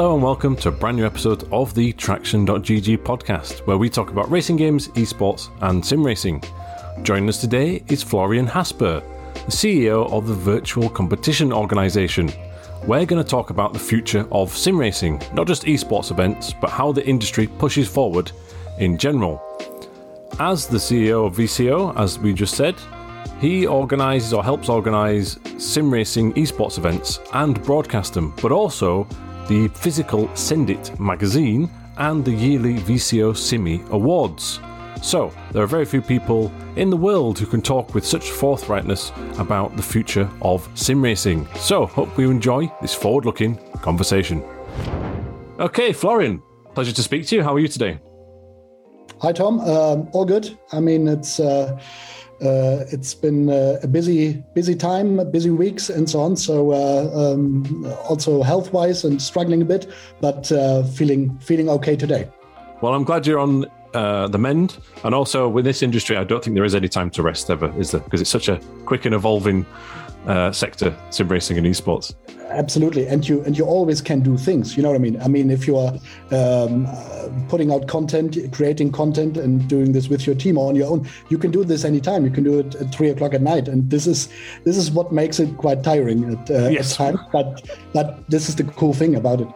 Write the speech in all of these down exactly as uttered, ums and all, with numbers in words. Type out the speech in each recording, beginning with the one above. Hello and welcome to a brand new episode of the Traction dot G G podcast, where we talk about racing games, esports and sim racing. Joining us today is Florian Hasper, the C E O of the Virtual Competition Organisation. We're going to talk about the future of sim racing, not just esports events, but how the industry pushes forward in general. As the C E O of V C O, as we just said, he organises or helps organise sim racing esports events and broadcast them, but also the physical Send It magazine and the yearly V C O Simi Awards. So there are very few people in the world who can talk with such forthrightness about the future of sim racing. So hope you enjoy this forward-looking conversation. Okay, Florian, pleasure to speak to you. How are you today? Hi, Tom. Um, all good. I mean, it's uh, uh, it's been uh, a busy, busy time, busy weeks, and so on. So uh, um, also health-wise and struggling a bit, but uh, feeling feeling okay today. Well, I'm glad you're on Uh, the mend, and also with this industry I don't think there is any time to rest ever, is there? Because it's such a quick and evolving uh, sector, sim racing and esports. Absolutely, and you and you always can do things, you know what I mean? I mean, if you are um, putting out content, creating content and doing this with your team or on your own, you can do this anytime. You can do it at three o'clock at night, and this is this is what makes it quite tiring at, uh, yes. at times, but, but this is the cool thing about it.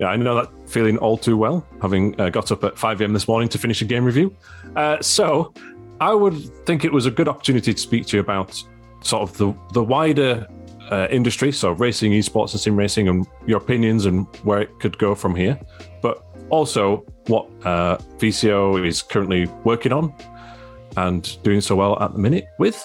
Yeah, I know that feeling all too well, having uh, got up at five a.m. this morning to finish a game review. Uh, so I would think it was a good opportunity to speak to you about sort of the, the wider uh, industry, so racing, esports and sim racing, and your opinions and where it could go from here. But also what uh, V C O is currently working on and doing so well at the minute with.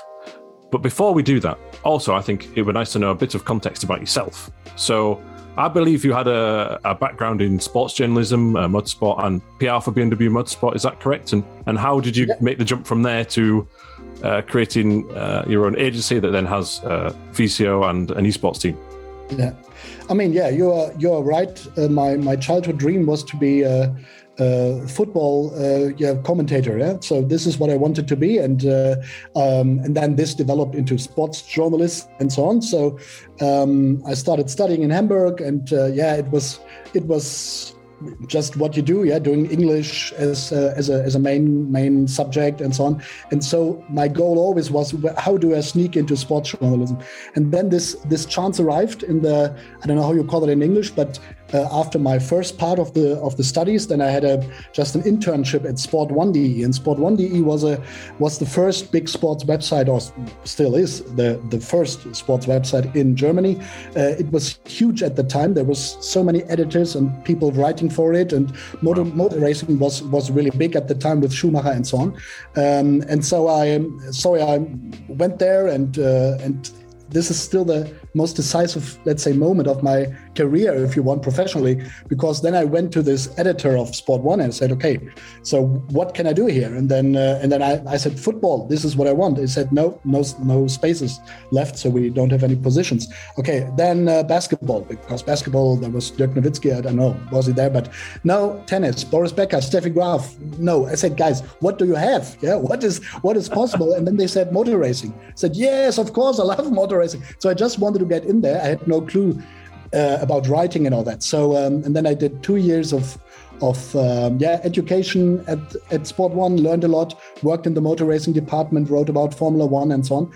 But before we do that, also I think it would be nice to know a bit of context about yourself. So I believe you had a, a background in sports journalism, uh, motorsport, and P R for B M W Motorsport. Is that correct? And and how did you yeah. make the jump from there to uh, creating uh, your own agency that then has uh, V C O and an esports team? Yeah, I mean, yeah, you're you're right. Uh, my my childhood dream was to be a, a football uh, yeah, commentator. Yeah, so this is what I wanted to be, and uh, um, and then this developed into sports journalist and so on. So um, I started studying in Hamburg, and uh, yeah, it was it was. just what you do, yeah, doing English as uh, as a as a main main subject and so on. And so my goal always was, how do I sneak into sports journalism? And then this this chance arrived in the, I don't know how you call it in English, but uh, after my first part of the of the studies, then I had a just an internship at Sport one dot D E, and Sport one dot D E was a was the first big sports website, or still is the the first sports website in Germany. Uh, it was huge at the time. There was so many editors and people writing for it, and motor, motor racing was was really big at the time with Schumacher and so on. Um, and so I so I went there, and uh, and this is still the most decisive, let's say, moment of my career, if you want, professionally, because then I went to this editor of Sport one and said, okay, so what can I do here? And then uh, and then I, I said, football, this is what I want. They said, no, no, no spaces left, so we don't have any positions. Okay, then uh, basketball, because basketball, there was Dirk Nowitzki, I don't know, was he there? But no, tennis, Boris Becker, Steffi Graf, no. I said, guys, what do you have? Yeah, what is what is possible? And then they said, motor racing. I said, yes, of course, I love motor racing. So I just wanted to get in there. I had no clue uh, about writing and all that. So um, and then I did two years of of um, yeah education at at Sport one. Learned a lot. Worked in the motor racing department. Wrote about Formula One and so on.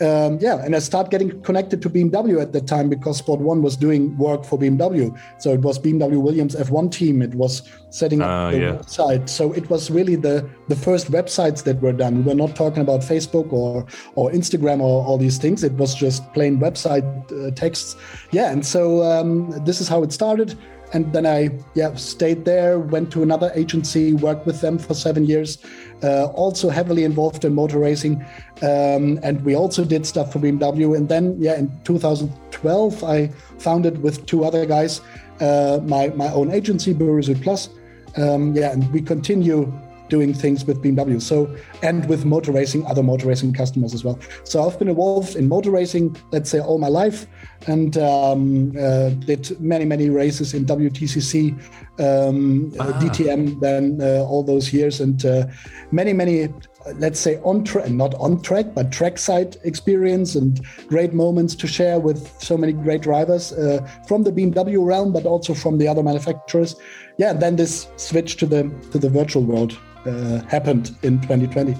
Um, yeah, and I started getting connected to B M W at that time, because Sport one was doing work for B M W. So it was B M W Williams F one team. It was setting up uh, the yeah. website. So it was really the, the first websites that were done. We were not talking about Facebook or, or Instagram or all these things. It was just plain website uh, texts. Yeah, and so um, this is how it started. And then I yeah, stayed there, went to another agency, worked with them for seven years, uh, also heavily involved in motor racing. Um, and we also did stuff for B M W. And then yeah, in two thousand twelve, I founded with two other guys uh, my, my own agency, Burizu Plus. Um, yeah, and we continue doing things with B M W. So, and with motor racing, other motor racing customers as well. So I've been involved in motor racing, let's say, all my life, and um, uh, did many, many races in W T C C, um, ah. uh, D T M, then uh, all those years, and uh, many, many let's say, on track, not on track, but trackside experience and great moments to share with so many great drivers uh, from the B M W realm, but also from the other manufacturers. Yeah, then this switch to the to the virtual world uh, happened in twenty twenty.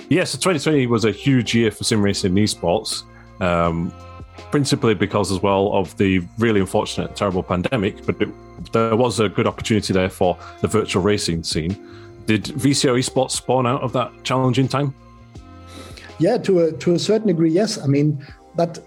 Yes, yeah, so twenty twenty was a huge year for sim racing and esports, um, principally because as well of the really unfortunate, terrible pandemic, but it, there was a good opportunity there for the virtual racing scene. Did V C O Esports spawn out of that challenging time? Yeah, to a to a certain degree, yes. I mean, but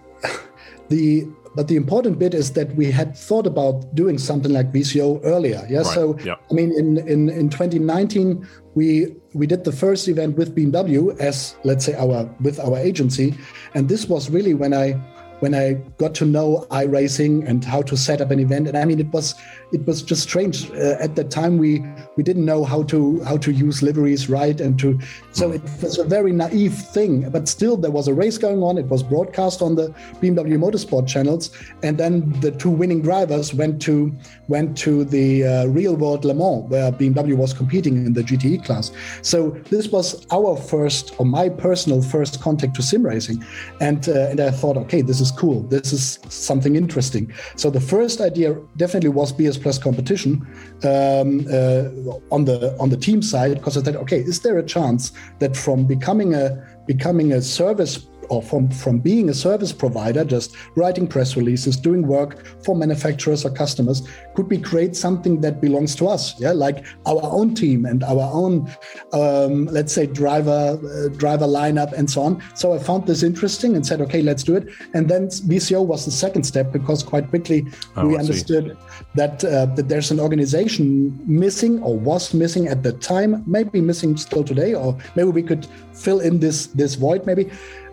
the but the important bit is that we had thought about doing something like V C O earlier. Yeah. Right. So yeah. I mean, in, in, in twenty nineteen, we we did the first event with B M W as, let's say, our with our agency, and this was really when I. when I got to know iRacing and how to set up an event. And I mean, it was it was just strange. Uh, at that time, we we didn't know how to how to use liveries, right? And to so it was a very naive thing. But still, there was a race going on. It was broadcast on the B M W Motorsport channels. And then the two winning drivers went to went to the uh, real world Le Mans, where B M W was competing in the G T E class. So this was our first, or my personal first, contact to sim racing. And uh, and I thought, okay, this is cool. This is something interesting. So the first idea definitely was B S Plus competition um, uh, on the on the team side, because I thought, okay, is there a chance that from becoming a becoming a service or from, from being a service provider, just writing press releases, doing work for manufacturers or customers, could we create something that belongs to us? Yeah, like our own team and our own, um, let's say, driver uh, driver lineup and so on. So I found this interesting and said, okay, let's do it. And then V C O was the second step, because quite quickly oh, we understood that uh, that there's an organization missing, or was missing at the time, maybe missing still today, or maybe we could fill in this this void maybe.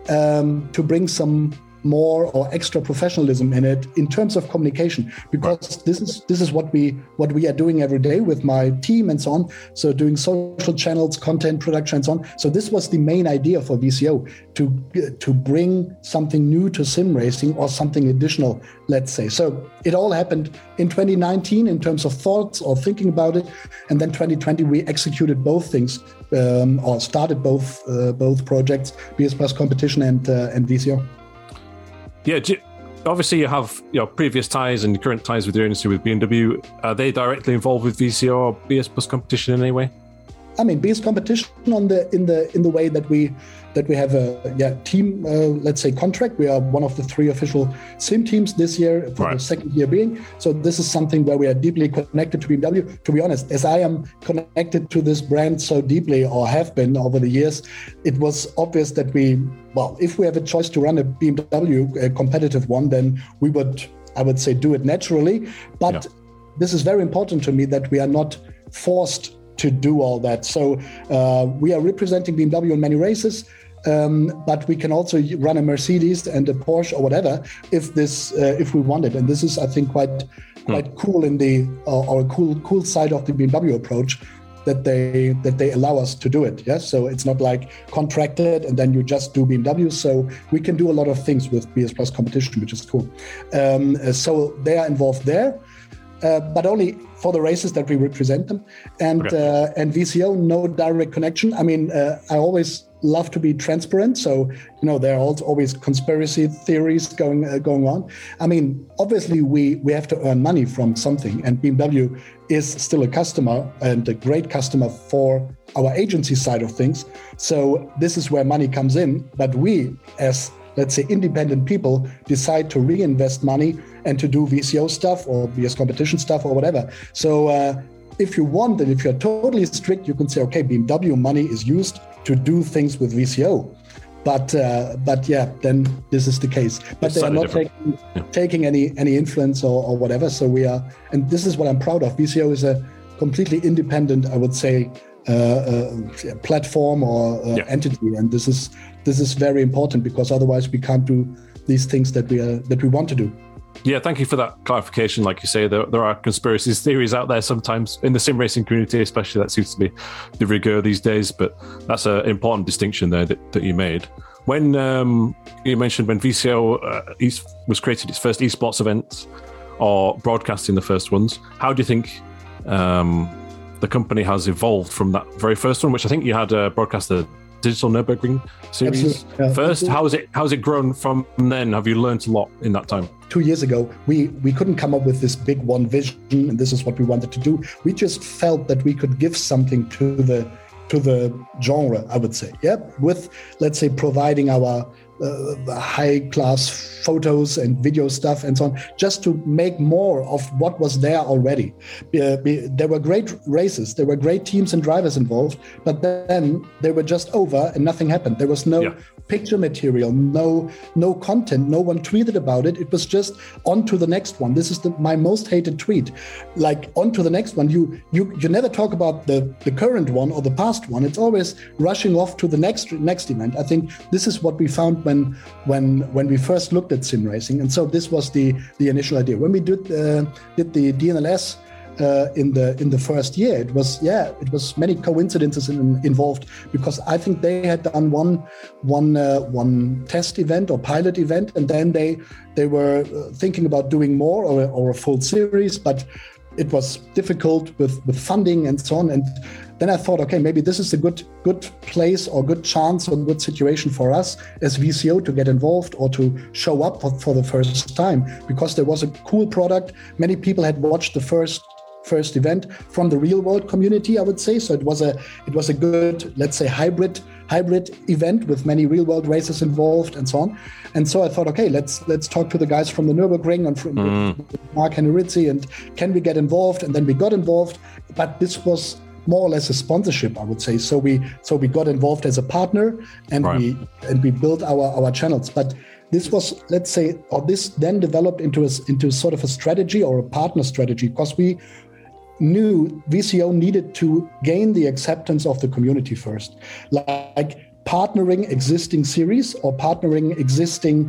Um, to bring some more or extra professionalism in it in terms of communication, because this is this is what we what we are doing every day with my team and so on. So doing social channels, content production, and so on. So this was the main idea for V C O, to to bring something new to sim racing, or something additional, let's say. So it all happened in twenty nineteen in terms of thoughts or thinking about it, and then twenty twenty we executed both things, um, or started both uh, both projects, B S Plus competition and uh, and V C O. Yeah, obviously you have you know, previous ties and current ties with your industry with B M W. Are they directly involved with V C O or B S Plus competition in any way? I mean, B S competition on the in the in the way that we that we have a yeah team, uh, let's say, contract. We are one of the three official sim teams this year for right. the second year being. So this is something where we are deeply connected to B M W. To be honest, as I am connected to this brand so deeply, or have been over the years, it was obvious that we well, if we have a choice to run a B M W, a competitive one, then we would, I would say, do it naturally. But yeah. this is very important to me, that we are not forced to do all that. So uh, we are representing B M W in many races, um, but we can also run a Mercedes and a Porsche or whatever if this uh, if we want it. And this is, I think, quite quite hmm. cool in the uh, or cool cool side of the B M W approach, that they that they allow us to do it. Yeah. So it's not like contracted and then you just do B M W. So we can do a lot of things with B S Plus competition, which is cool. Um, so they are involved there. Uh, but only for the races that we represent them, and okay. uh, and V C O, no direct connection. I mean, uh, I always love to be transparent, so you know there are always conspiracy theories going uh, going on. I mean, obviously we we have to earn money from something, and B M W is still a customer and a great customer for our agency side of things. So this is where money comes in, but we as let's say independent people decide to reinvest money and to do V C O stuff or B S competition stuff or whatever. So uh, if you want, and if you're totally strict, you can say, okay, B M W money is used to do things with V C O. But uh, but yeah, then this is the case. But it's they are not taking, yeah. taking any any influence or, or whatever. So we are, and this is what I'm proud of. V C O is a completely independent, I would say, uh, uh, platform or uh, yeah. entity, and this is this is very important, because otherwise we can't do these things that we are, that we want to do. Yeah, thank you for that clarification. Like you say, there, there are conspiracy theories out there sometimes in the sim racing community, especially. That seems to be the rigueur these days, but that's an important distinction there that, that you made. When um, you mentioned when V C O uh, was created its first esports events, or broadcasting the first ones, how do you think um, the company has evolved from that very first one, which I think you had uh, broadcast the digital Nürburgring series. Yeah. First, how's it how's it grown from then? Have you learned a lot in that time? Two years ago, we, we couldn't come up with this big one vision, and this is what we wanted to do. We just felt that we could give something to the to the genre, I would say. Yeah, with, let's say, providing our uh, high-class photos and video stuff and so on, just to make more of what was there already. Uh, there were great races, there were great teams and drivers involved, but then they were just over and nothing happened. There was no yeah. picture material, no no content, no one tweeted about it. It was just on to the next one. This is the, my most hated tweet. Like, on to the next one. You you you never talk about the, the current one or the past one. It's always rushing off to the next next event. I think this is what we found when when when we first looked at sim racing, and so this was the the initial idea. When we did uh, did the D N L S Uh, in the in the first year, it was yeah, it was many coincidences in, involved, because I think they had done one one uh, one test event or pilot event, and then they they were thinking about doing more or or a full series, but it was difficult with, with funding and so on. And then I thought, okay, maybe this is a good good place or good chance or good situation for us as V C O to get involved or to show up for, for the first time, because there was a cool product. Many people had watched the first. first event from the real world community, I would say. So it was a it was a good, let's say, hybrid hybrid event with many real world races involved and so on. And so I thought, okay, let's let's talk to the guys from the Nürburgring and from mm. Mark Henritzi, and can we get involved? And then we got involved, but this was more or less a sponsorship, I would say. So we so we got involved as a partner, and right. we and we built our our channels. But this was, let's say, or this then developed into a, into sort of a strategy or a partner strategy, because we knew V C O needed to gain the acceptance of the community first, like partnering existing series or partnering existing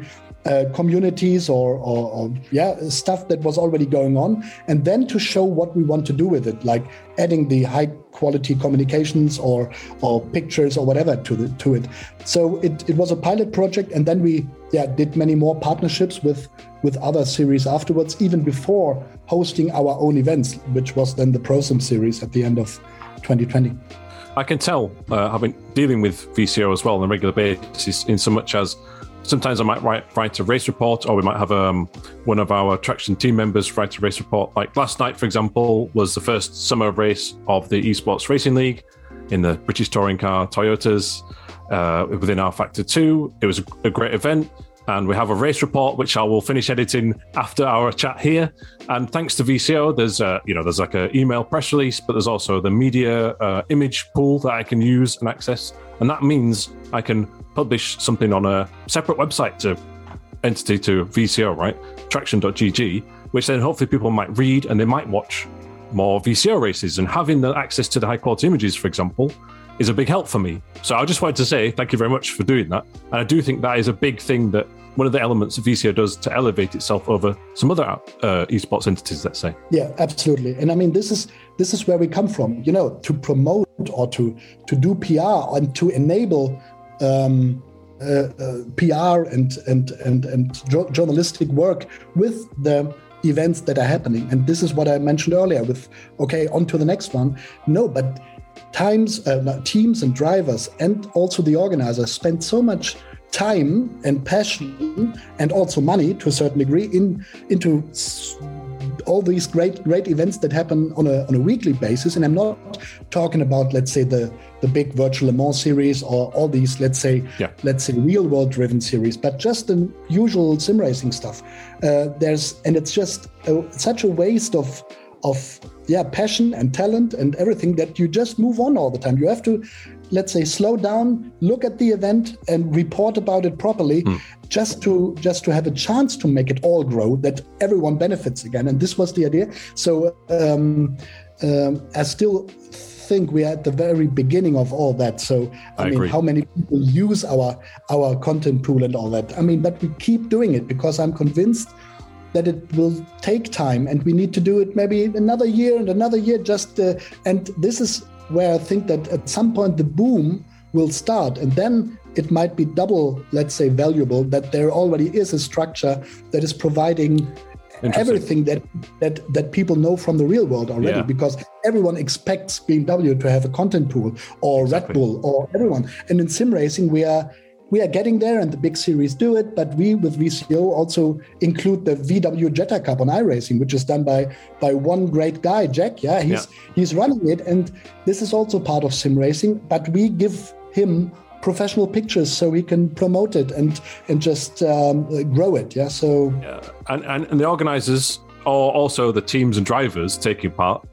uh, communities or, or, or yeah stuff that was already going on, and then to show what we want to do with it, like adding the high quality communications or or pictures or whatever to the, to it. So it, it was a pilot project, and then we yeah did many more partnerships with with other series afterwards, even before hosting our own events, which was then the ProSim series at the end of twenty twenty. I can tell, uh, I've been dealing with V C O as well on a regular basis, in so much as sometimes I might write, write a race report, or we might have um, one of our Traction team members write a race report. Like last night, for example, was the first summer race of the eSports Racing League in the British Touring Car Toyotas uh, within our Factor two. It was a great event. And we have a race report, which I will finish editing after our chat here. And thanks to V C O, there's a, you know there's like an email press release, but there's also the media uh, image pool that I can use and access. And that means I can publish something on a separate website to entity to V C O, right? Traction dot G G, which then hopefully people might read, and they might watch more V C O races. And having the access to the high quality images, for example, is a big help for me. So I just wanted to say thank you very much for doing that. And I do think that is a big thing, that one of the elements V C O does to elevate itself over some other uh, esports entities, let's say. Yeah, absolutely. And I mean, this is this is where we come from, you know, to promote or to, to do P R and to enable um, uh, uh, P R and, and, and, and jo- journalistic work with the events that are happening. And this is what I mentioned earlier with, okay, on to the next one. No, but Times, uh, teams and drivers, and also the organizers, spend so much time and passion, and also money to a certain degree, in into all these great great events that happen on a on a weekly basis. And I'm not talking about, let's say, the the big virtual Le Mans series or all these, let's say, yeah. let's say real world driven series, but just the usual sim racing stuff. Uh, there's and it's just a, such a waste of. of yeah passion and talent and everything, that you just move on all the time. You have to, let's say, slow down, look at the event and report about it properly, mm. just to just to have a chance to make it all grow, that everyone benefits again. And this was the idea. So um, um, I still think we are at the very beginning of all that. So I, I mean, agree. How many people use our our content pool and all that? I mean, but we keep doing it, because I'm convinced that it will take time, and we need to do it maybe another year and another year. Just uh, and this is where I think that at some point the boom will start, and then it might be double, let's say, valuable that there already is a structure that is providing everything that, that that people know from the real world already, yeah. because everyone expects B M W to have a content pool, or exactly. Red Bull, or everyone. And in sim racing, we are we are getting there, and the big series do it. But we with V C O also include the V W Jetta Cup on iRacing, which is done by by one great guy, Jack. Yeah, he's yeah. he's running it, and this is also part of sim racing. But we give him professional pictures so we can promote it and and just um, grow it. Yeah. So yeah. And, and and the organizers, or also the teams and drivers taking part,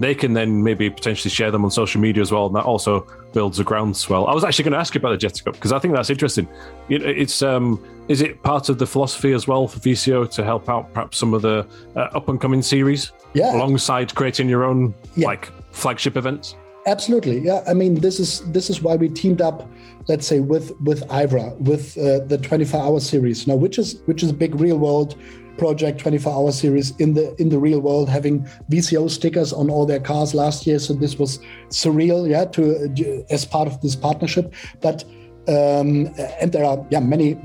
they can then maybe potentially share them on social media as well, and that also builds a groundswell. I was actually going to ask you about the Jetta Cup because I think that's interesting. It, it's um, is it part of the philosophy as well for V C O to help out perhaps some of the uh, up and coming series, yeah. alongside creating your own yeah. like flagship events? Absolutely. Yeah. I mean, this is this is why we teamed up, let's say, with with I V R A, with uh, the twenty-four hour series now, which is which is a big real world project, twenty-four hour series in the in the real world, having V C O stickers on all their cars last year. So this was surreal, yeah, to as part of this partnership. But um, and there are yeah many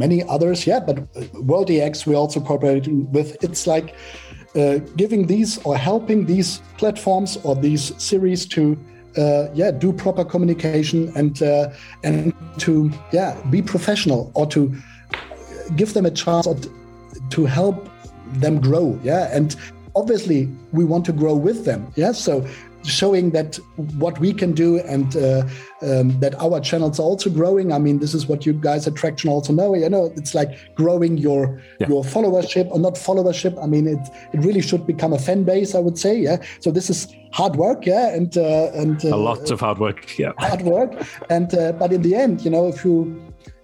many others, yeah. But World E X we also cooperated with. It's like. Uh, giving these or helping these platforms or these series to uh, yeah do proper communication and uh, and to yeah be professional, or to give them a chance, or t- to help them grow, yeah and obviously we want to grow with them, yeah so showing that what we can do, and uh, um, that our channels are also growing. I mean, this is what you guys at Traction also know. You know, it's like growing your yeah. your followership, or not followership. I mean, it it really should become a fan base, I would say. Yeah. So this is hard work, yeah, and uh, and uh, a lot of hard work, yeah, hard work. And uh, but in the end, you know, if you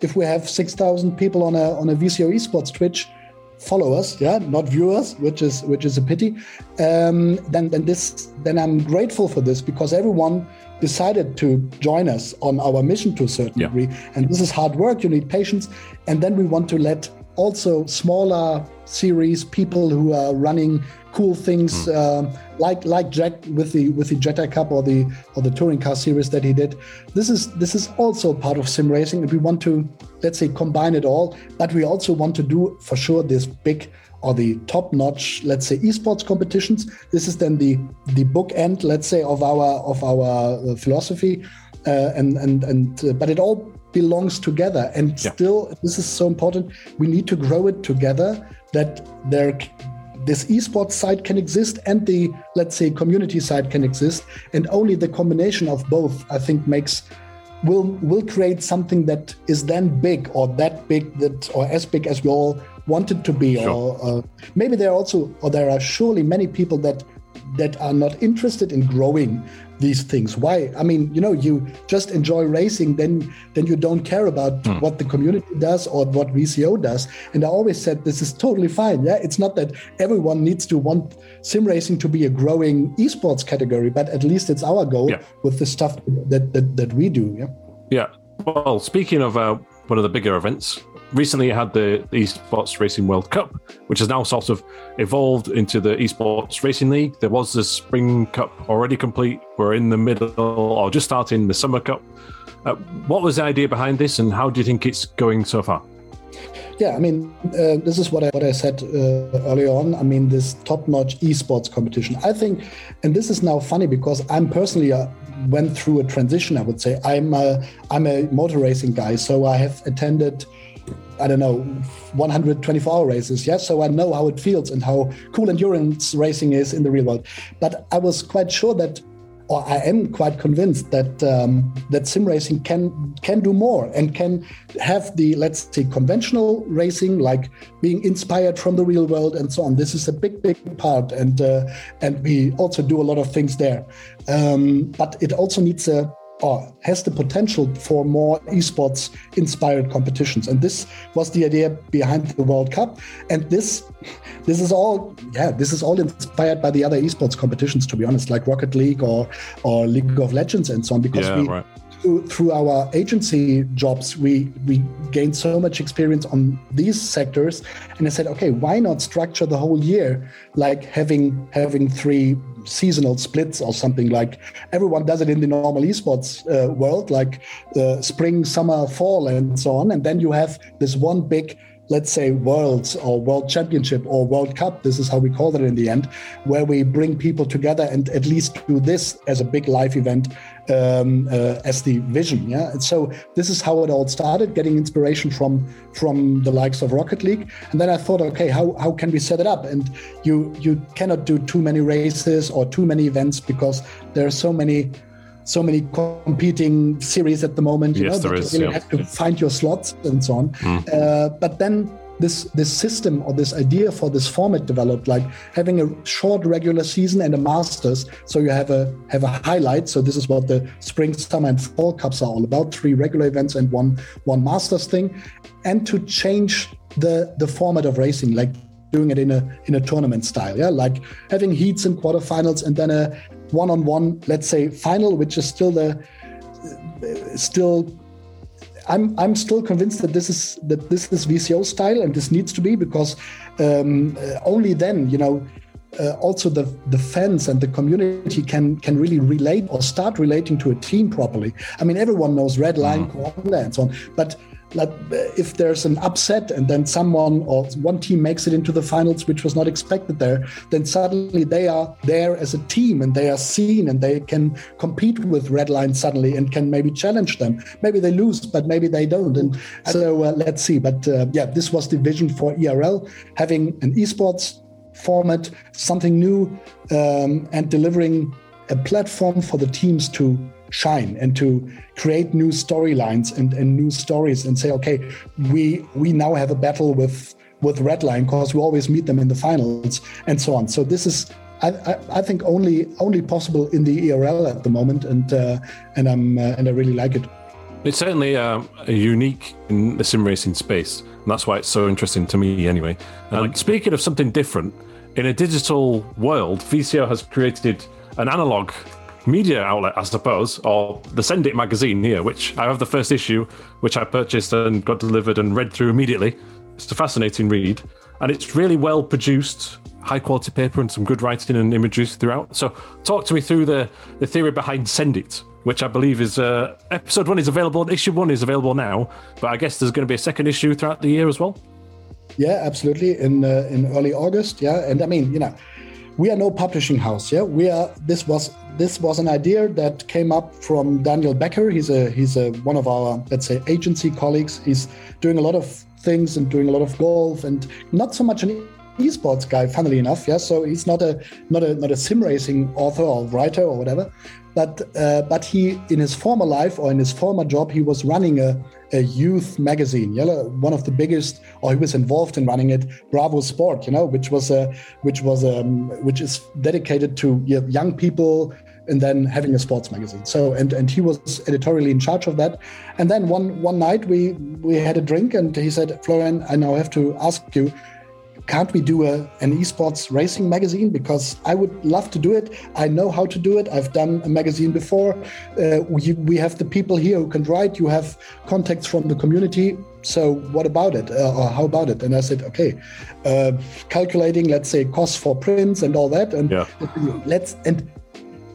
if we have six thousand people on a on a V C O esports Twitch. Followers, yeah, not viewers, which is which is a pity. Um, then then this then I'm grateful for this, because everyone decided to join us on our mission to a certain yeah. degree, and this is hard work. You need patience, and then we want to let also smaller series, people who are running cool things, mm. um, like like Jack with the with the Jetta Cup, or the or the touring car series that he did. This is this is also part of sim racing, and we want to, let's say, combine it all. But we also want to do, for sure, this big or the top-notch, let's say, esports competitions. This is then the the bookend, let's say, of our of our philosophy, uh, and and and. Uh, but it all belongs together, and yeah. still, this is so important. We need to grow it together, that there, this esports side can exist, and the, let's say, community side can exist, and only the combination of both, I think, makes. will will create something that is then big, or that big that or as big as we all want it to be. Sure. Or uh, maybe there are also or there are surely many people that that are not interested in growing these things. Why? I mean, you know, you just enjoy racing, then then you don't care about mm. what the community does or what V C O does. And I always said this is totally fine. Yeah, it's not that everyone needs to want sim racing to be a growing esports category, but at least it's our goal yeah. with the stuff that, that that we do. Yeah. Yeah. Well, speaking of uh, one of the bigger events. Recently, you had the eSports Racing World Cup, which has now sort of evolved into the eSports Racing League. There was the Spring Cup already complete. We're in the middle, or just starting the Summer Cup. Uh, what was the idea behind this, and how do you think it's going so far? Yeah, I mean, uh, this is what I, what I said uh, earlier on. I mean, this top-notch eSports competition. I think, and this is now funny because I'm personally a went through a transition, I would say. I'm a, I'm a motor racing guy, so I have attended, I don't know, one hundred twenty-four hour races, yeah? So I know how it feels and how cool endurance racing is in the real world. But I was quite sure that, or I am quite convinced that um, that sim racing can can do more, and can have the, let's say, conventional racing, like being inspired from the real world and so on. This is a big, big part, and uh, and we also do a lot of things there. Um, but it also needs a, or has the potential for more esports-inspired competitions, and this was the idea behind the World Cup. And this, this is all, yeah, this is all inspired by the other esports competitions, to be honest, like Rocket League or or League of Legends and so on. Because yeah, we, right. through, through our agency jobs, we we gained so much experience on these sectors, and I said, okay, why not structure the whole year like having having three. Seasonal splits or something. Like everyone does it in the normal esports uh, world, like uh, spring, summer, fall, and so on. And then you have this one big let's say, worlds or world championship or world cup, this is how we call it in the end, where we bring people together and at least do this as a big live event um, uh, as the vision. Yeah. And so this is how it all started, getting inspiration from from the likes of Rocket League. And then I thought, okay, how, how can we set it up? And you you cannot do too many races or too many events because there are so many so many competing series at the moment, you yes, know, there is, you really yeah. have to find your slots and so on. Mm. Uh, but then this this system or this idea for this format developed, like having a short regular season and a Masters. So you have a have a highlight. So this is what the spring, summer and fall cups are all about, three regular events and one one Masters thing. And to change the the format of racing, like doing it in a in a tournament style, yeah, like having heats and quarterfinals and then a one-on-one, let's say, final, which is still the still. I'm I'm still convinced that this is that this is V C O style and this needs to be because um, only then, you know. Uh, also the, the fans and the community can can really relate or start relating to a team properly. I mean, everyone knows Redline, mm-hmm. and so on, but like, if there's an upset and then someone or one team makes it into the finals, which was not expected there, then suddenly they are there as a team and they are seen and they can compete with Redline suddenly and can maybe challenge them. Maybe they lose, but maybe they don't. And so uh, let's see. But uh, yeah, this was the vision for E R L, having an esports format, something new, um, and delivering a platform for the teams to shine and to create new storylines and, and new stories and say, okay, we we now have a battle with with Redline because we always meet them in the finals and so on. So this is, I, I, I think, only only possible in the E R L at the moment, and uh, and I'm uh, and I really like it. It's certainly uh, unique in the sim racing space, and that's why it's so interesting to me anyway. Um, speaking of something different, in a digital world, V C O has created an analog media outlet, I suppose, or the Send It magazine here, which I have the first issue, which I purchased and got delivered and read through immediately. It's a fascinating read, and it's really well produced, high quality paper and some good writing and images throughout. So talk to me through the, the theory behind Send It, which I believe is uh, episode one is available, issue one is available now, but I guess there's going to be a second issue throughout the year as well. Yeah, absolutely, in uh, in early August. Yeah, and I mean, you know, we are no publishing house. Yeah, we are. This was this was an idea that came up from Daniel Becker. He's a he's a one of our, let's say, agency colleagues. He's doing a lot of things and doing a lot of golf and not so much an esports guy, funnily enough. Yeah, so he's not a not a not a sim racing author or writer or whatever. But uh, but he, in his former life or in his former job, he was running a, a youth magazine, you know, one of the biggest, or he was involved in running it, Bravo Sport, you know, which was a which was um which is dedicated to young people and then having a sports magazine. So and and he was editorially in charge of that. And then one one night we we had a drink and he said, Florian, I now have to ask you, can't we do a, an esports racing magazine? Because I would love to do it. I know how to do it. I've done a magazine before. Uh, we, we have the people here who can write. You have contacts from the community. So what about it? Uh, or how about it? And I said, okay, uh, calculating, let's say, costs for prints and all that. And yeah. let's and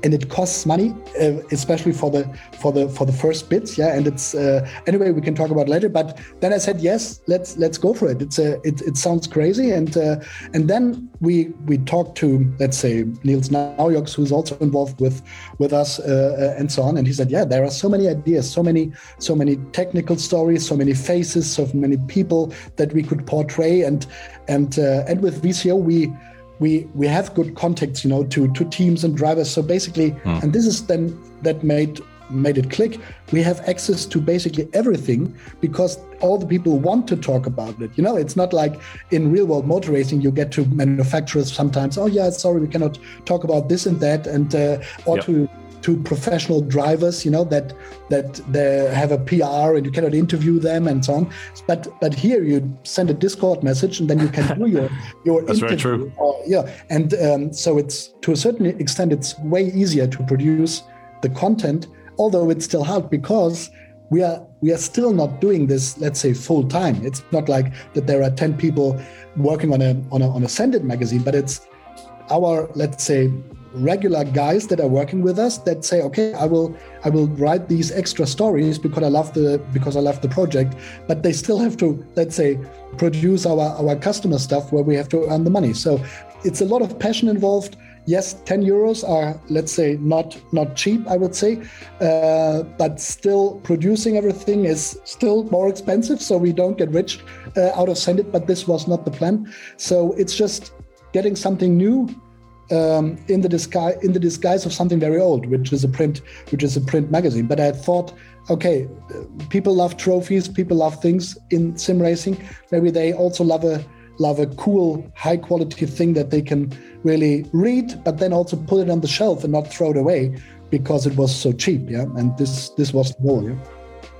and it costs money, uh, especially for the for the for the first bits. Yeah, and it's uh, anyway we can talk about later. But then I said yes, let's let's go for it. It's a it, it sounds crazy, and uh, and then we we talked to, let's say, Niels Naujoks, who's also involved with with us uh, and so on. And he said, yeah, there are so many ideas, so many so many technical stories, so many faces, so many people that we could portray. And and uh, and with V C O we. We we have good contacts, you know, to, to teams and drivers. So basically, mm. and this is then that made made it click. We have access to basically everything because all the people want to talk about it. You know, it's not like in real world motor racing, you get to manufacturers sometimes. Oh yeah, sorry, we cannot talk about this and that, and uh, or yep. to. to professional drivers, you know, that that they have a P R and you cannot interview them and so on. But but here you send a Discord message and then you can do your your That's interview. Very true. Or, yeah, and um, so it's, to a certain extent, it's way easier to produce the content, although it's still hard because we are we are still not doing this, let's say, full time. It's not like that there are ten people working on a on a on a Send It magazine, but it's our, let's say, regular guys that are working with us that say, okay, I will I will write these extra stories because I love the because I love the project, but they still have to, let's say, produce our, our customer stuff where we have to earn the money. So it's a lot of passion involved. Yes, ten euros are, let's say, not not cheap, I would say, uh, but still producing everything is still more expensive, so we don't get rich uh, out of Sendit, but this was not the plan. So it's just getting something new um, in the disguise in the disguise of something very old, which is a print, which is a print magazine. But I thought, okay, people love trophies, people love things in sim racing. Maybe they also love a love a cool, high quality thing that they can really read, but then also put it on the shelf and not throw it away because it was so cheap. Yeah. And this, this was the goal. Yeah.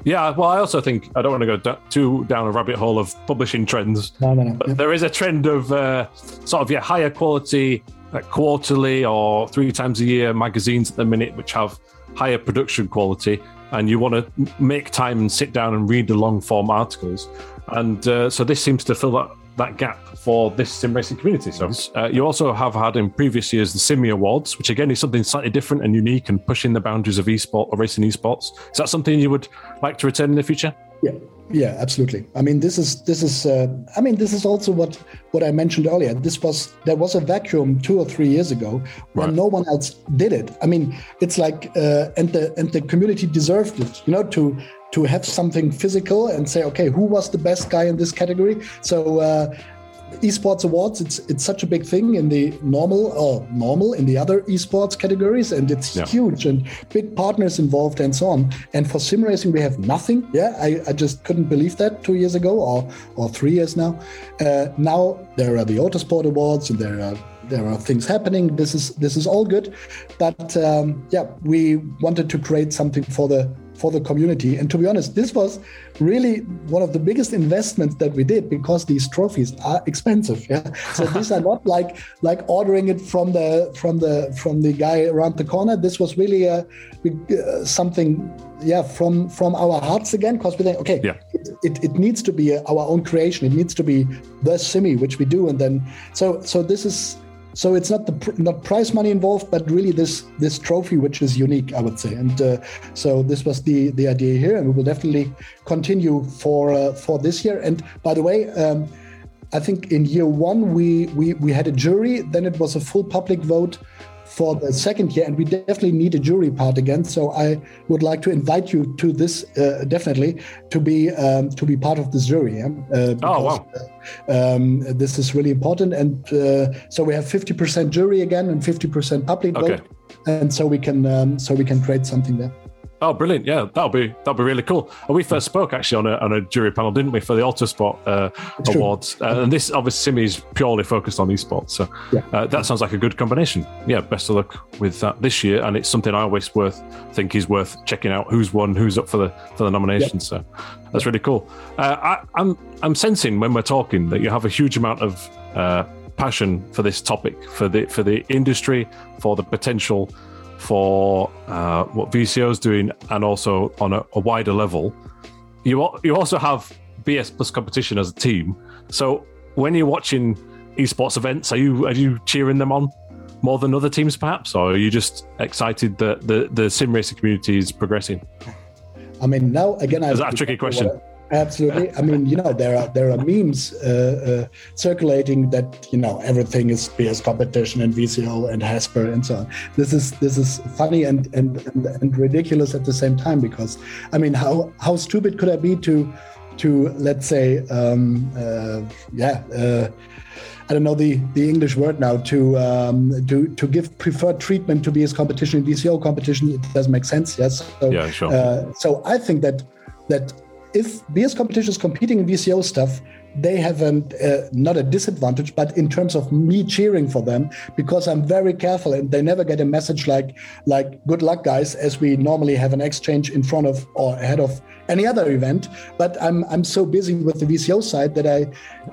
Yeah. Well, I also think I don't want to go too down a rabbit hole of publishing trends, no, no, no. But yeah. There is a trend of uh, sort of, yeah, higher quality, like quarterly or three times a year magazines at the minute, which have higher production quality, and you want to make time and sit down and read the long form articles. And uh, so this seems to fill that that gap for this sim racing community. So uh, you also have had in previous years the Simi Awards, which again is something slightly different and unique and pushing the boundaries of esport or racing esports. Is that something you would like to return in the future? Yeah, yeah, absolutely. I mean, this is this is uh, I mean, this is also what what I mentioned earlier. This was there was a vacuum two or three years ago when right. No one else did it. I mean, it's like uh, and the and the community deserved it, you know, to. to have something physical and say, okay, who was the best guy in this category? So uh, eSports Awards, it's it's such a big thing in the normal or normal in the other eSports categories, and it's yeah. huge and big partners involved and so on. And for sim racing, we have nothing. Yeah, I, I just couldn't believe that two years ago or or three years now. Uh, now there are the Autosport Awards and there are there are things happening. This is this is all good, but um, yeah, we wanted to create something for the. for the community. And to be honest, this was really one of the biggest investments that we did because these trophies are expensive. Yeah. So these are not like like ordering it from the from the from the guy around the corner. This was really a, uh, something yeah from from our hearts again, because we think, okay, yeah. it, it, it needs to be our own creation. It needs to be the Simi, which we do. And then so so this is So it's not the not prize money involved, but really this this trophy, which is unique, I would say. And uh, so this was the, the idea here, and we will definitely continue for uh, for this year. And by the way, um, I think in year one we, we we had a jury. Then it was a full public vote for the second year, and we definitely need a jury part again. So I would like to invite you to this uh, definitely to be um, to be part of this jury. Yeah? Uh, because, oh wow. Um, this is really important, and uh, so we have fifty percent jury again and fifty percent public vote, okay. And so we can um, so we can create something there. Oh, brilliant! Yeah, that'll be that'll be really cool. And we first spoke actually on a on a jury panel, didn't we, for the Autosport uh, awards? Uh, and this obviously Simi is purely focused on esports, so yeah. uh, that sounds like a good combination. Yeah, best of luck with that this year, and it's something I always worth think is worth checking out who's won, who's up for the for the nomination. Yeah. So. That's really cool. Uh, I, I'm I'm sensing when we're talking that you have a huge amount of uh, passion for this topic, for the for the industry, for the potential, for uh, what V C O is doing, and also on a, a wider level. You you also have B S Plus Competition as a team. So when you're watching esports events, are you are you cheering them on more than other teams, perhaps, or are you just excited that the the sim racing community is progressing? I mean, now again, is I, that a tricky question? I, absolutely. I mean, you know, there are there are memes uh, uh, circulating that you know everything is B S competition and V C O and Hasper and so on. This is this is funny and and, and, and ridiculous at the same time, because I mean, how, how stupid could I be to to let's say um, uh, yeah. Uh, I don't know the, the English word now to um, to to give preferred treatment to B S competition and V C O competition. It doesn't make sense. Yes. So, yeah, sure. Uh, so I think that that if B S competition is competing in V C O stuff, they have an, uh, not a disadvantage, but in terms of me cheering for them, because I'm very careful and they never get a message like like good luck guys, as we normally have an exchange in front of or ahead of any other event. But I'm I'm so busy with the V C O side that I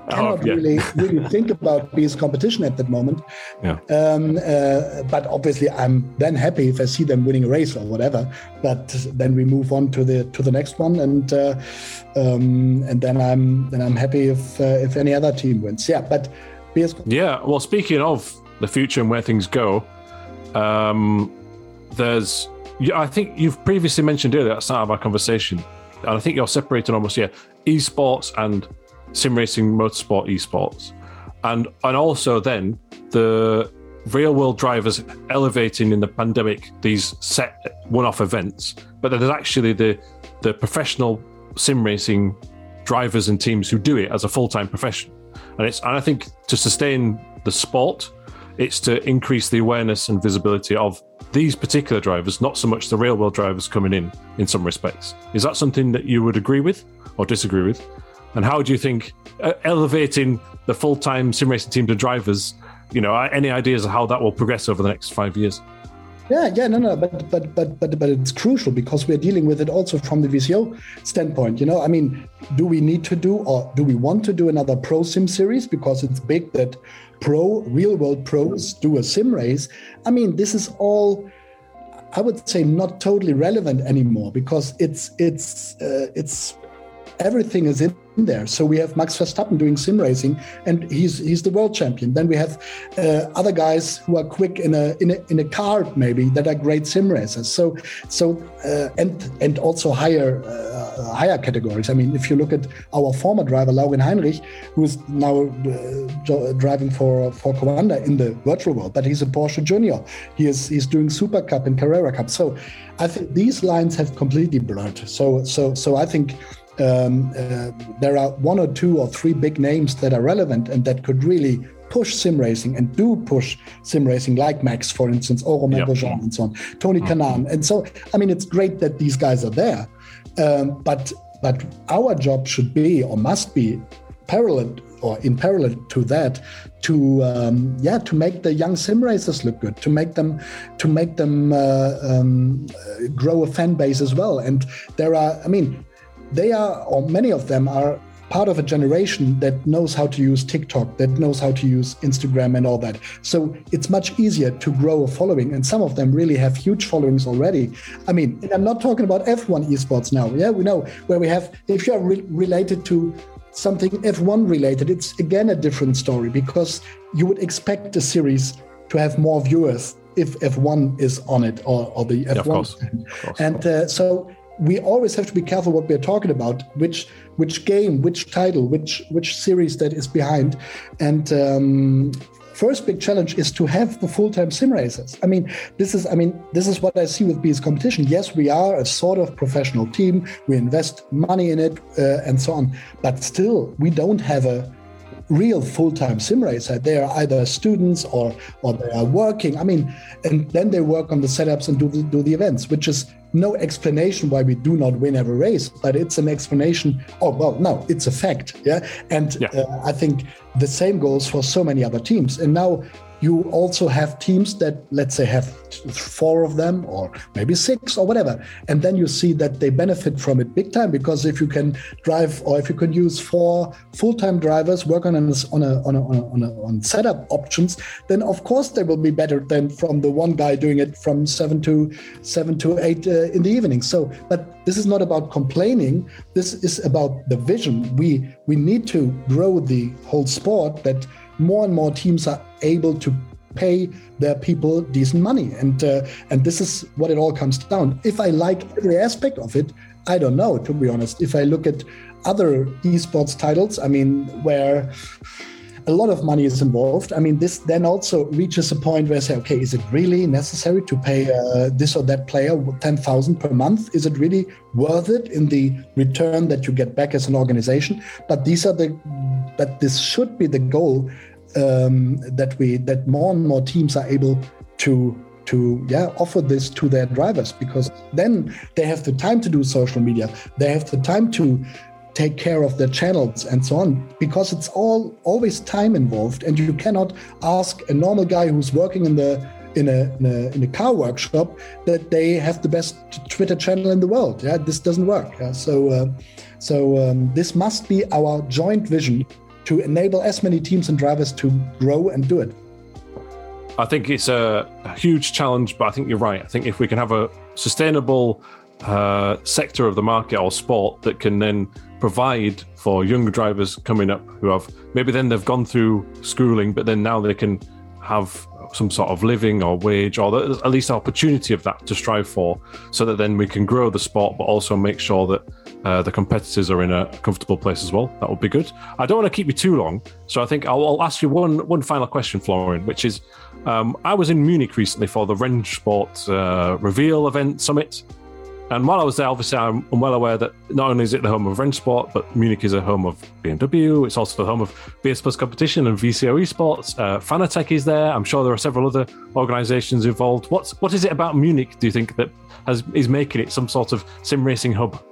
cannot oh, yeah. really really think about B S competition at that moment. Yeah. Um, uh, but obviously I'm then happy if I see them winning a race or whatever. But then we move on to the to the next one, and uh, um, and then I'm then I'm happy if uh, if any other team wins. Yeah, but B S. Yeah, well, speaking of the future and where things go, Um, there's, I think you've previously mentioned earlier, that's out of our conversation, and I think you're separating almost, yeah, esports and sim racing, motorsport esports. And and also then the real world drivers elevating in the pandemic these set one-off events, but then there's actually the the professional sim racing drivers and teams who do it as a full-time profession. And it's, and I think to sustain the sport, it's to increase the awareness and visibility of these particular drivers, not so much the real world drivers coming in in some respects. Is that something that you would agree with or disagree with? And how do you think uh, elevating the full-time sim racing team to drivers, you know, any ideas of how that will progress over the next five years? Yeah, yeah, no, no, but but but but but it's crucial because we're dealing with it also from the V C O standpoint. You know, I mean, do we need to do or do we want to do another pro sim series because it's big that pro real world pros do a sim race? I mean, this is all, I would say, not totally relevant anymore because it's it's uh, it's everything is in there. So we have Max Verstappen doing sim racing, and he's he's the world champion. Then we have uh, other guys who are quick in a in a in a car maybe that are great sim racers. So so uh, and and also higher uh, higher categories. I mean, if you look at our former driver Laurin Heinrich, who is now uh, driving for for Commander in the virtual world, but he's a Porsche Junior. He is he's doing Super Cup and Carrera Cup. So I think these lines have completely blurred. So so so I think. Um, uh, there are one or two or three big names that are relevant and that could really push sim racing and do push sim racing, like Max, for instance, or Romain Grosjean, yep. and so on, Tony mm-hmm. Kanaan. And so, I mean, it's great that these guys are there, um, but but our job should be or must be parallel or in parallel to that, to um, yeah, to make the young sim racers look good, to make them to make them uh, um, grow a fan base as well. And there are, I mean. They are, or many of them are, part of a generation that knows how to use TikTok, that knows how to use Instagram and all that. So it's much easier to grow a following. And some of them really have huge followings already. I mean, and I'm not talking about F one esports now. Yeah, we know where we have, if you're re- related to something F one related, it's again a different story because you would expect a series to have more viewers if F one is on it or, or the F one. Yeah, of course. Of course. And uh, so... we always have to be careful what we're talking about, which which game, which title, which which series that is behind. And um, first big challenge is to have the full-time sim racers. I mean, this is I mean this is what I see with B S Competition. Yes, we are a sort of professional team. We invest money in it uh, and so on. But still, we don't have a real full-time sim racer. They are either students or or they are working. I mean, and then they work on the setups and do the, do the events, which is no explanation why we do not win every race, but it's an explanation. Oh well, no, it's a fact. Yeah, and yeah. Uh, I think the same goes for so many other teams. And now you also have teams that, let's say, have four of them, or maybe six, or whatever. And then you see that they benefit from it big time because if you can drive, or if you can use four full-time drivers work on a, on a, on a, on a, on setup options, then of course they will be better than from the one guy doing it from seven to seven to eight uh, in the evening. So, but this is not about complaining. This is about the vision. We we need to grow the whole sport that more and more teams are able to pay their people decent money. And uh, and this is what it all comes down. If I like every aspect of it, I don't know, to be honest. If I look at other esports titles, I mean, where a lot of money is involved, I mean, this then also reaches a point where I say, okay, is it really necessary to pay uh, this or that player ten thousand per month? Is it really worth it in the return that you get back as an organization? But these are the, but this should be the goal. Um, that we that more and more teams are able to to yeah offer this to their drivers, because then they have the time to do social media, they have the time to take care of their channels and so on, because it's all always time involved, and you cannot ask a normal guy who's working in the in a in a, in a car workshop that they have the best Twitter channel in the world. Yeah, this doesn't work. Yeah? So uh, so um, this must be our joint vision, to enable as many teams and drivers to grow and do it. I think it's a, a huge challenge, but I think you're right. I think if we can have a sustainable uh, sector of the market or sport that can then provide for younger drivers coming up who have, maybe then they've gone through schooling, but then now they can have some sort of living or wage, or the, at least the opportunity of that to strive for, so that then we can grow the sport, but also make sure that uh, the competitors are in a comfortable place as well. That would be good. I don't want to keep you too long, so I think I'll, I'll ask you one one final question, Florian, which is, um, I was in Munich recently for the RennSport uh, Reveal Event Summit. And while I was there, obviously, I'm well aware that not only is it the home of RennSport, but Munich is a home of B M W. It's also the home of eSports Competition and V C O eSports. Uh, Fanatec is there. I'm sure there are several other organisations involved. What's, what is it about Munich, do you think, that has is making it some sort of sim racing hub?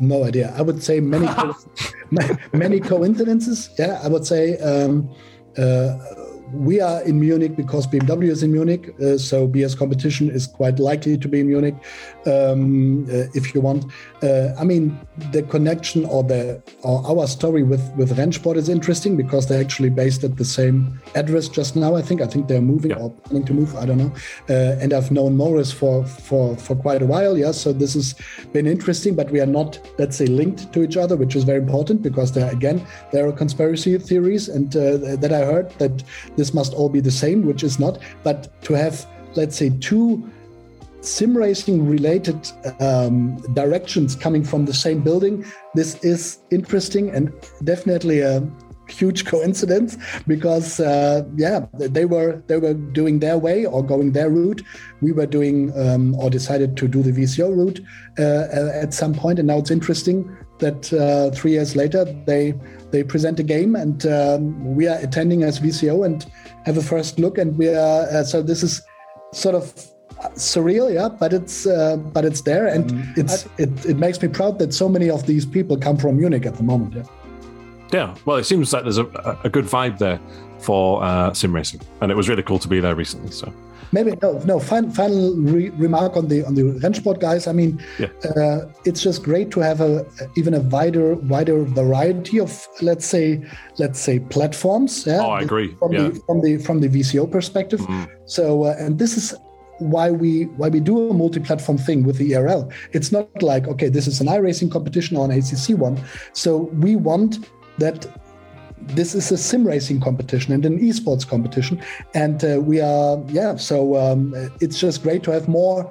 No idea. I would say many many coincidences. Yeah, I would say um, uh, we are in Munich because B M W is in Munich, uh, so B S Competition is quite likely to be in Munich, um, uh, if you want. Uh, I mean, the connection or the or our story with with RennSport is interesting because they're actually based at the same address just now. I think I think they're moving yeah. or planning to move. I don't know. Uh, and I've known Morris for for for quite a while. Yeah, so this has been interesting, but we are not, let's say, linked to each other, which is very important because there again there are conspiracy theories and uh, that I heard that. This must all be the same, which is not. But to have, let's say, two sim racing related um, directions coming from the same building, this is interesting and definitely a huge coincidence because, uh, yeah, they were they were doing their way or going their route. We were doing um, or decided to do the V C O route uh, at some point, and now it's interesting that uh, three years later they they present a game and um, we are attending as V C O and have a first look, and we are uh, so this is sort of surreal, yeah, but it's uh, but it's there, and mm-hmm. it's it, it makes me proud that so many of these people come from Munich at the moment. Yeah, yeah. Well, it seems like there's a, a good vibe there for uh, sim racing, and it was really cool to be there recently. So maybe no no final, final re- remark on the on the RennSport guys. I mean, yeah. uh, it's just great to have a even a wider wider variety of let's say let's say platforms. Yeah? Oh, I agree. From, yeah. the, from the from the V C O perspective. Mm-hmm. So uh, and this is why we why we do a multi-platform thing with the E R L. It's not like okay, this is an iRacing competition or an A C C one. So we want that. This is a sim racing competition and an esports competition, and uh, we are yeah. So um, it's just great to have more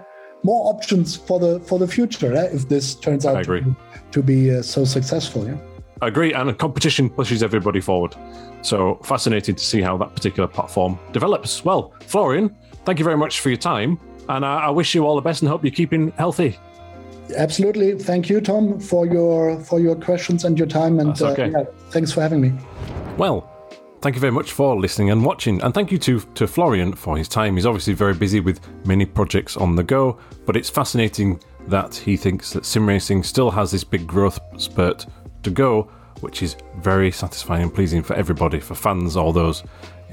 more options for the for the future. Eh? If this turns out to be, to be uh, so successful, yeah. I agree, and competition pushes everybody forward. So fascinating to see how that particular platform develops. Well, Florian, thank you very much for your time, and I, I wish you all the best and hope you're keeping healthy. Absolutely. Thank you, Tom, for your for your questions and your time. And okay. uh, yeah, thanks for having me. Well, thank you very much for listening and watching. And thank you to, to Florian for his time. He's obviously very busy with many projects on the go, but it's fascinating that he thinks that sim racing still has this big growth spurt to go, which is very satisfying and pleasing for everybody, for fans or those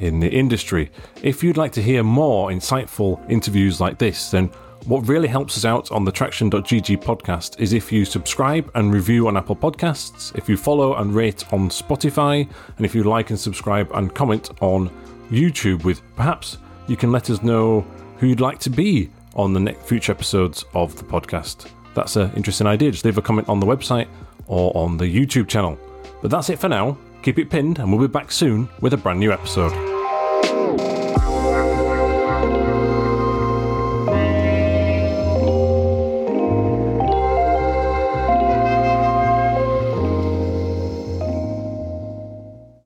in the industry. If you'd like to hear more insightful interviews like this, then what really helps us out on the Traction dot G G podcast is if you subscribe and review on Apple Podcasts, if you follow and rate on Spotify, and if you like and subscribe and comment on YouTube. With perhaps you can let us know who you'd like to be on the next future episodes of the podcast. That's an interesting idea. Just leave a comment on the website or on the YouTube channel. But that's it for now. Keep it pinned, and we'll be back soon with a brand new episode.